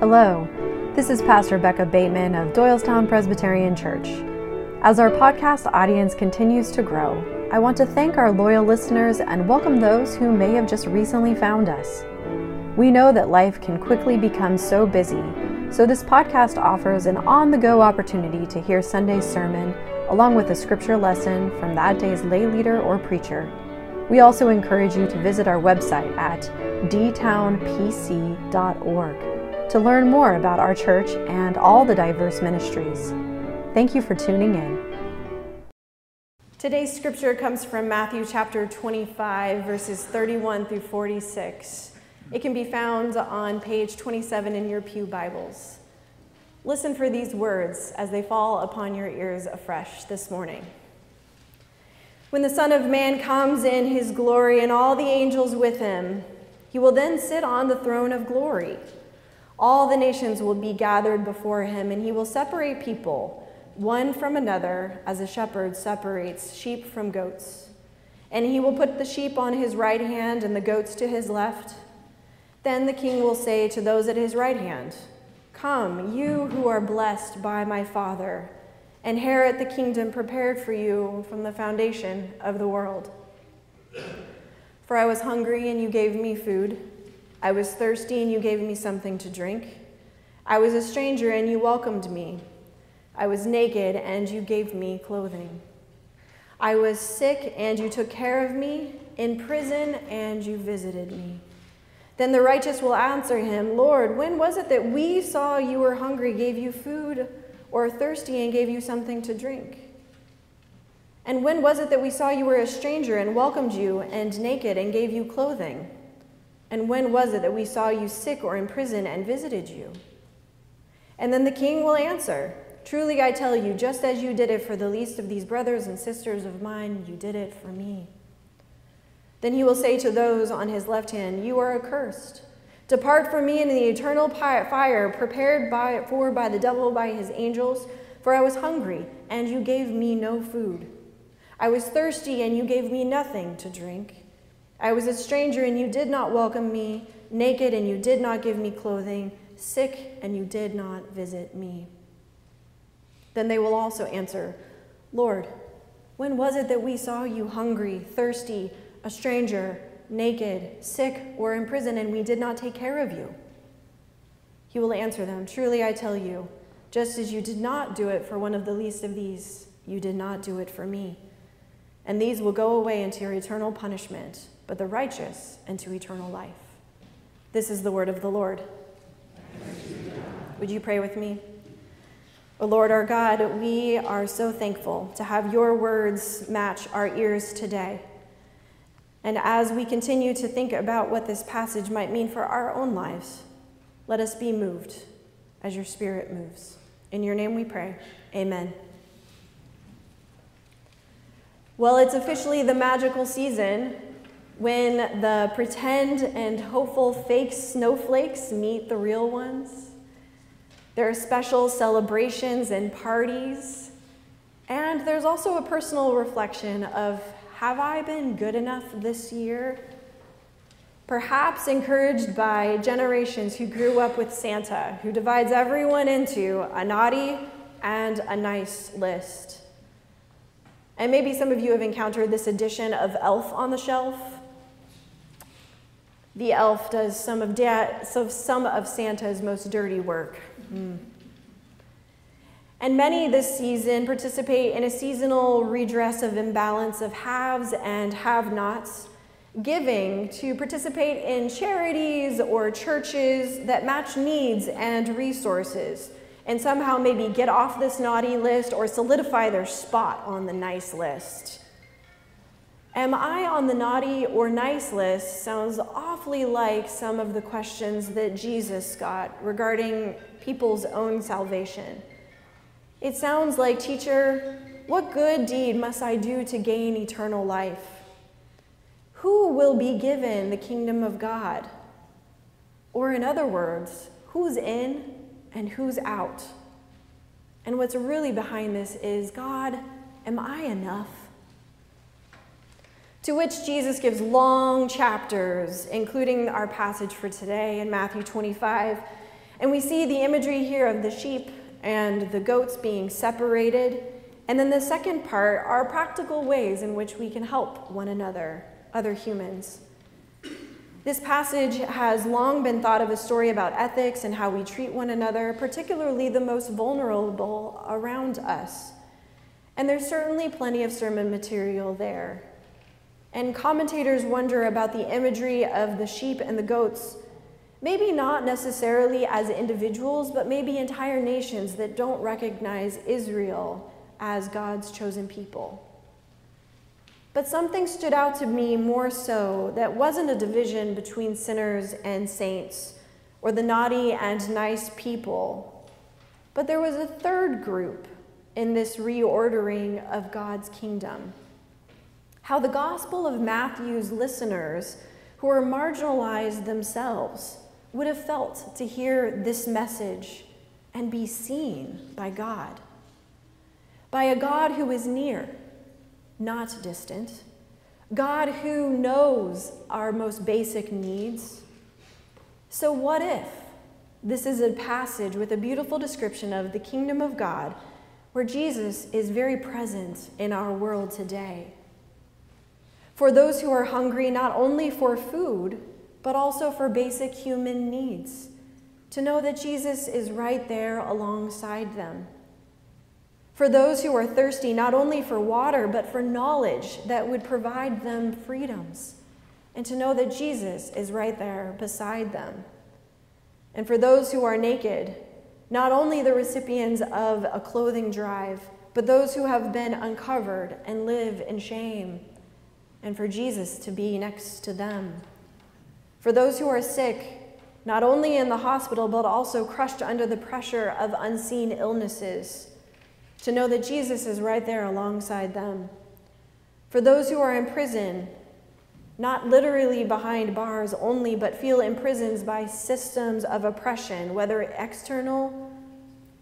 Hello, this is Pastor Becca Bateman of Doylestown Presbyterian Church. As our podcast audience continues to grow, I want to thank our loyal listeners and welcome those who may have just recently found us. We know that life can quickly become so busy, so this podcast offers an on-the-go opportunity to hear Sunday's sermon, along with a scripture lesson from that day's lay leader or preacher. We also encourage you to visit our website at dtownpc.org to learn more about our church and all the diverse ministries. Thank you for tuning in. Today's scripture comes from Matthew chapter 25, verses 31 through 46. It can be found on page 27 in your pew Bibles. Listen for these words as they fall upon your ears afresh this morning. When the Son of Man comes in his glory and all the angels with him, he will then sit on the throne of glory. All the nations will be gathered before him, and he will separate people one from another as a shepherd separates sheep from goats. And he will put the sheep on his right hand and the goats to his left. Then the king will say to those at his right hand, "Come, you who are blessed by my Father, inherit the kingdom prepared for you from the foundation of the world. For I was hungry, and you gave me food. I was thirsty, and you gave me something to drink. I was a stranger, and you welcomed me. I was naked, and you gave me clothing. I was sick, and you took care of me. In prison, and you visited me." Then the righteous will answer him, "Lord, when was it that we saw you were hungry, gave you food, or thirsty, and gave you something to drink? And when was it that we saw you were a stranger and welcomed you, and naked and gave you clothing? And when was it that we saw you sick or in prison and visited you?" And then the king will answer, "Truly I tell you, just as you did it for the least of these brothers and sisters of mine, you did it for me." Then he will say to those on his left hand, "You are accursed. Depart from me into the eternal fire prepared by the devil by his angels. For I was hungry, and you gave me no food. I was thirsty, and you gave me nothing to drink. I was a stranger, and you did not welcome me. Naked, and you did not give me clothing. Sick, and you did not visit me." Then they will also answer, "Lord, when was it that we saw you hungry, thirsty, a stranger, naked, sick, or in prison, and we did not take care of you?" He will answer them, "Truly I tell you, just as you did not do it for one of the least of these, you did not do it for me." And these will go away into your eternal punishment, but the righteous into eternal life. This is the word of the Lord. Thanks be to God. Would you pray with me? O Lord, our God, we are so thankful to have your words match our ears today. And as we continue to think about what this passage might mean for our own lives, let us be moved as your Spirit moves. In your name we pray. Amen. Well, it's officially the magical season when the pretend and hopeful fake snowflakes meet the real ones. There are special celebrations and parties, and there's also a personal reflection of, have I been good enough this year? Perhaps encouraged by generations who grew up with Santa, who divides everyone into a naughty and a nice list. And maybe some of you have encountered this edition of Elf on the Shelf. The elf does some of Santa's most dirty work. And many this season participate in a seasonal redress of imbalance of haves and have-nots, giving to participate in charities or churches that match needs and resources, and somehow maybe get off this naughty list or solidify their spot on the nice list. Am I on the naughty or nice list sounds awfully like some of the questions that Jesus got regarding people's own salvation. It sounds like, "Teacher, what good deed must I do to gain eternal life? Who will be given the kingdom of God?" Or in other words, who's in and who's out? And what's really behind this is, "God, am I enough?" To which Jesus gives long chapters, including our passage for today in Matthew 25, And we see the imagery here of the sheep and the goats being separated. And then the second part are practical ways in which we can help one another, other humans. This passage has long been thought of as a story about ethics and how we treat one another, particularly the most vulnerable around us. And there's certainly plenty of sermon material there. And commentators wonder about the imagery of the sheep and the goats, maybe not necessarily as individuals, but maybe entire nations that don't recognize Israel as God's chosen people. But something stood out to me more so that wasn't a division between sinners and saints, or the naughty and nice people, but there was a third group in this reordering of God's kingdom. How the Gospel of Matthew's listeners, who are marginalized themselves, would have felt to hear this message and be seen by God. By a God who is near, not distant. God who knows our most basic needs. So what if this is a passage with a beautiful description of the kingdom of God, where Jesus is very present in our world today? For those who are hungry, not only for food, but also for basic human needs, to know that Jesus is right there alongside them. For those who are thirsty, not only for water, but for knowledge that would provide them freedoms, and to know that Jesus is right there beside them. And for those who are naked, not only the recipients of a clothing drive, but those who have been uncovered and live in shame, and for Jesus to be next to them. For those who are sick, not only in the hospital, but also crushed under the pressure of unseen illnesses, to know that Jesus is right there alongside them. For those who are in prison, not literally behind bars only, but feel imprisoned by systems of oppression, whether external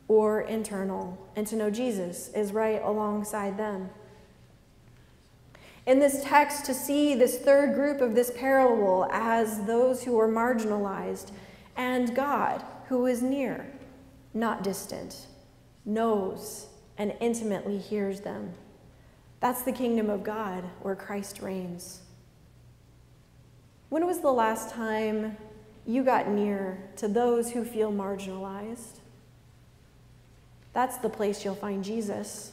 or internal, and to know Jesus is right alongside them. In this text, to see this third group of this parable as those who are marginalized, and God, who is near, not distant, knows, and intimately hears them. That's the kingdom of God, where Christ reigns. When was the last time you got near to those who feel marginalized? That's the place you'll find Jesus.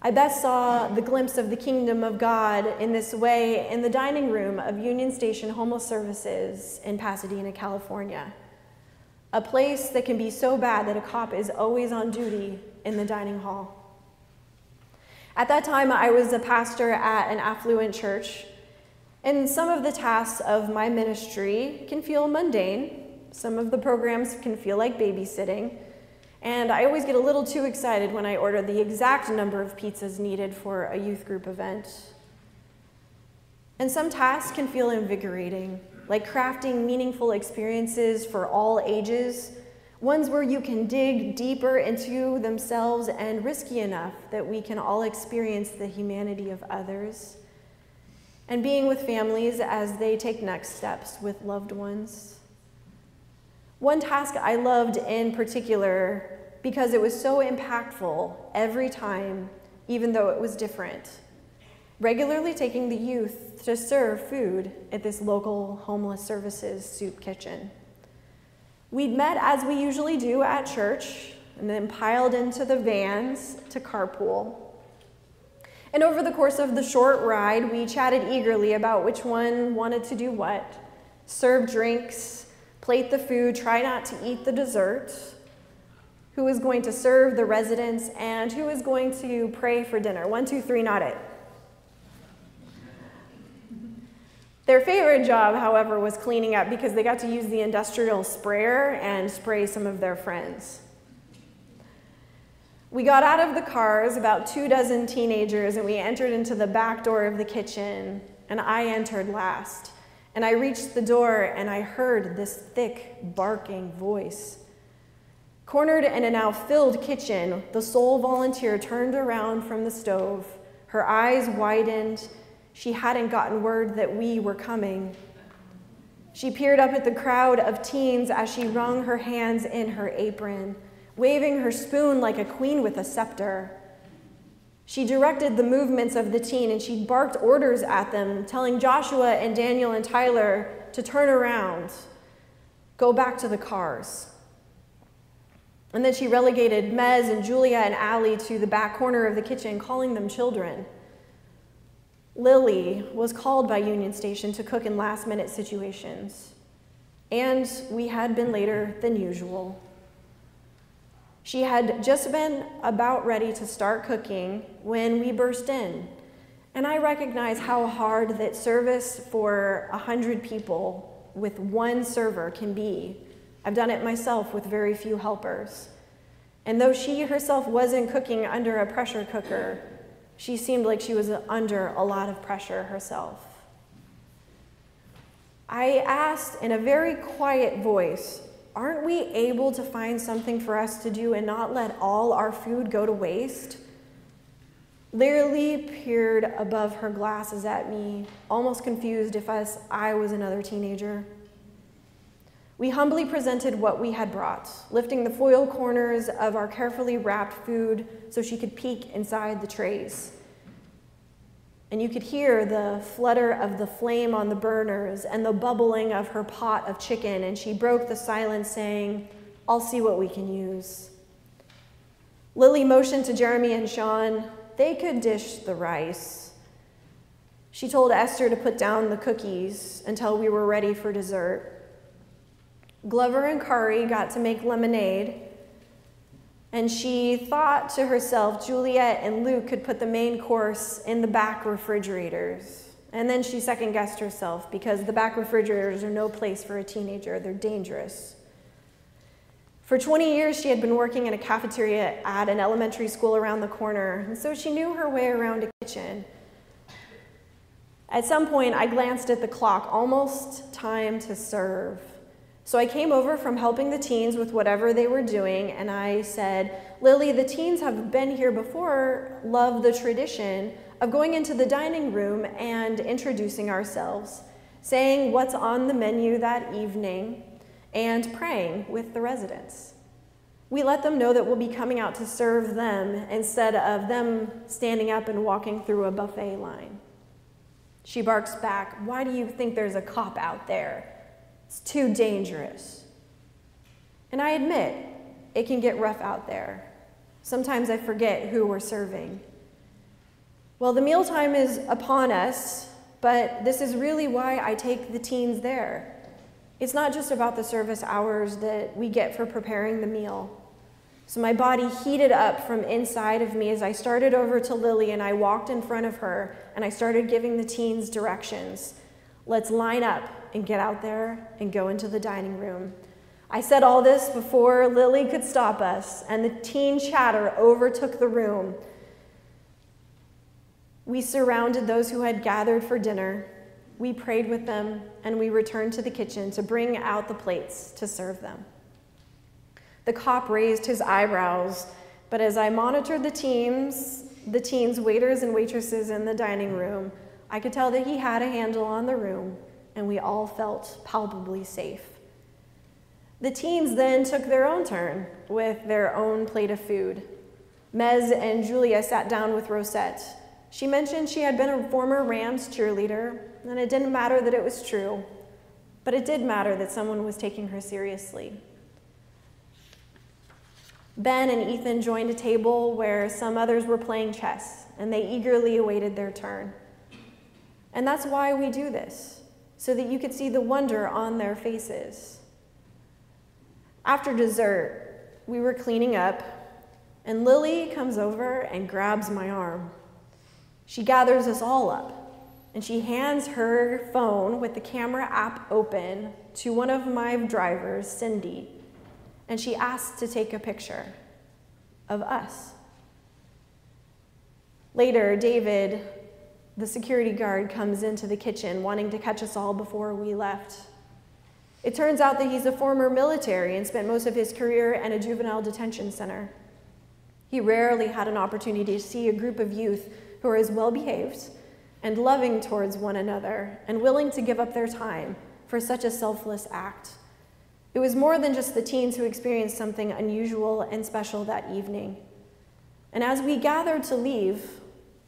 I best saw the glimpse of the kingdom of God in this way in the dining room of Union Station Homeless Services in Pasadena, California. A place that can be so bad that a cop is always on duty in the dining hall. At that time, I was a pastor at an affluent church, and some of the tasks of my ministry can feel mundane. Some of the programs can feel like babysitting, and I always get a little too excited when I order the exact number of pizzas needed for a youth group event. And some tasks can feel invigorating, like crafting meaningful experiences for all ages, ones where you can dig deeper into themselves and risky enough that we can all experience the humanity of others, and being with families as they take next steps with loved ones. One task I loved in particular because it was so impactful every time, even though it was different. Regularly taking the youth to serve food at this local homeless services soup kitchen. We'd met as we usually do at church, and then piled into the vans to carpool. And over the course of the short ride, we chatted eagerly about which one wanted to do what, serve drinks, plate the food, try not to eat the dessert, who is going to serve the residents, and who is going to pray for dinner. 1, 2, 3, not it. Their favorite job, however, was cleaning up because they got to use the industrial sprayer and spray some of their friends. We got out of the cars, about 24 teenagers, and we entered into the back door of the kitchen, and I entered last. And I reached the door, and I heard this thick, barking voice. Cornered in a now filled kitchen, the sole volunteer turned around from the stove, her eyes widened. She hadn't gotten word that we were coming. She peered up at the crowd of teens as she wrung her hands in her apron, waving her spoon like a queen with a scepter. She directed the movements of the teen, and she barked orders at them, telling Joshua and Daniel and Tyler to turn around, go back to the cars. And then she relegated Mez and Julia and Allie to the back corner of the kitchen, calling them children. Lily was called by Union Station to cook in last-minute situations, and we had been later than usual. She had just been about ready to start cooking when we burst in, and I recognize how hard that service for 100 people with one server can be. I've done it myself with very few helpers. And though she herself wasn't cooking under a pressure cooker, she seemed like she was under a lot of pressure herself. I asked in a very quiet voice, "Aren't we able to find something for us to do and not let all our food go to waste?" Lily peered above her glasses at me, almost confused if I was another teenager. We humbly presented what we had brought, lifting the foil corners of our carefully wrapped food so she could peek inside the trays. And you could hear the flutter of the flame on the burners and the bubbling of her pot of chicken, and she broke the silence saying, "I'll see what we can use." Lily motioned to Jeremy and Sean. They could dish the rice. She told Esther to put down the cookies until we were ready for dessert. Glover and Kari got to make lemonade, and she thought to herself Juliet and Luke could put the main course in the back refrigerators. And then she second-guessed herself because the back refrigerators are no place for a teenager. They're dangerous. For 20 years, she had been working in a cafeteria at an elementary school around the corner, and so she knew her way around a kitchen. At some point, I glanced at the clock, almost time to serve. So I came over from helping the teens with whatever they were doing, and I said, "Lily, the teens have been here before, love the tradition of going into the dining room and introducing ourselves, saying what's on the menu that evening, and praying with the residents. We let them know that we'll be coming out to serve them instead of them standing up and walking through a buffet line." She barks back, "Why do you think there's a cop out there? It's too dangerous." And I admit, it can get rough out there. Sometimes I forget who we're serving. Well, the mealtime is upon us, but this is really why I take the teens there. It's not just about the service hours that we get for preparing the meal. So my body heated up from inside of me as I started over to Lily, and I walked in front of her, and I started giving the teens directions. "Let's line up and get out there and go into the dining room." I said all this before Lily could stop us, and the teen chatter overtook the room. We surrounded those who had gathered for dinner. We prayed with them, and we returned to the kitchen to bring out the plates to serve them. The cop raised his eyebrows, but as I monitored the teens, waiters and waitresses in the dining room, I could tell that he had a handle on the room, and we all felt palpably safe. The teens then took their own turn with their own plate of food. Mez and Julia sat down with Rosette. She mentioned she had been a former Rams cheerleader, and it didn't matter that it was true, but it did matter that someone was taking her seriously. Ben and Ethan joined a table where some others were playing chess, and they eagerly awaited their turn. And that's why we do this, so that you could see the wonder on their faces. After dessert, we were cleaning up, and Lily comes over and grabs my arm. She gathers us all up, and she hands her phone with the camera app open to one of my drivers, Cindy, and she asks to take a picture of us. Later, David, the security guard, comes into the kitchen wanting to catch us all before we left. It turns out that he's a former military and spent most of his career in a juvenile detention center. He rarely had an opportunity to see a group of youth who are as well behaved and loving towards one another and willing to give up their time for such a selfless act. It was more than just the teens who experienced something unusual and special that evening. And as we gathered to leave,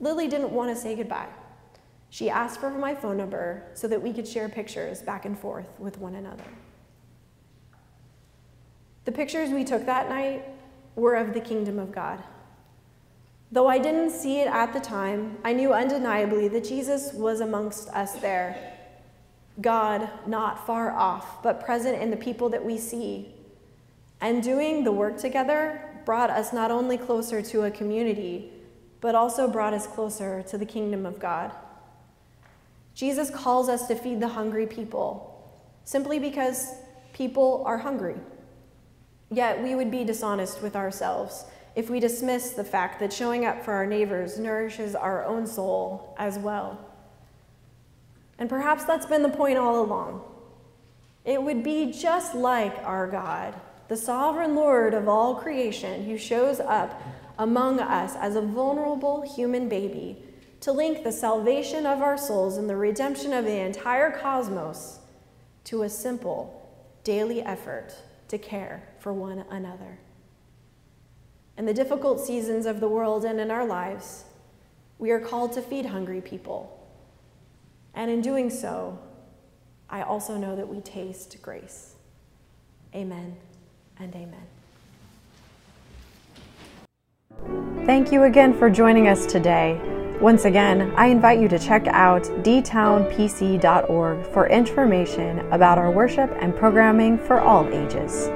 Lily didn't want to say goodbye. She asked for my phone number so that we could share pictures back and forth with one another. The pictures we took that night were of the kingdom of God. Though I didn't see it at the time, I knew undeniably that Jesus was amongst us there. God, not far off, but present in the people that we see. And doing the work together brought us not only closer to a community, but also brought us closer to the kingdom of God. Jesus calls us to feed the hungry people, simply because people are hungry. Yet we would be dishonest with ourselves if we dismiss the fact that showing up for our neighbors nourishes our own soul as well. And perhaps that's been the point all along. It would be just like our God, the sovereign Lord of all creation, who shows up among us as a vulnerable human baby to link the salvation of our souls and the redemption of the entire cosmos to a simple daily effort to care for one another. In the difficult seasons of the world and in our lives, we are called to feed hungry people. And in doing so, I also know that we taste grace. Amen and amen. Thank you again for joining us today. Once again, I invite you to check out dtownpc.org for information about our worship and programming for all ages.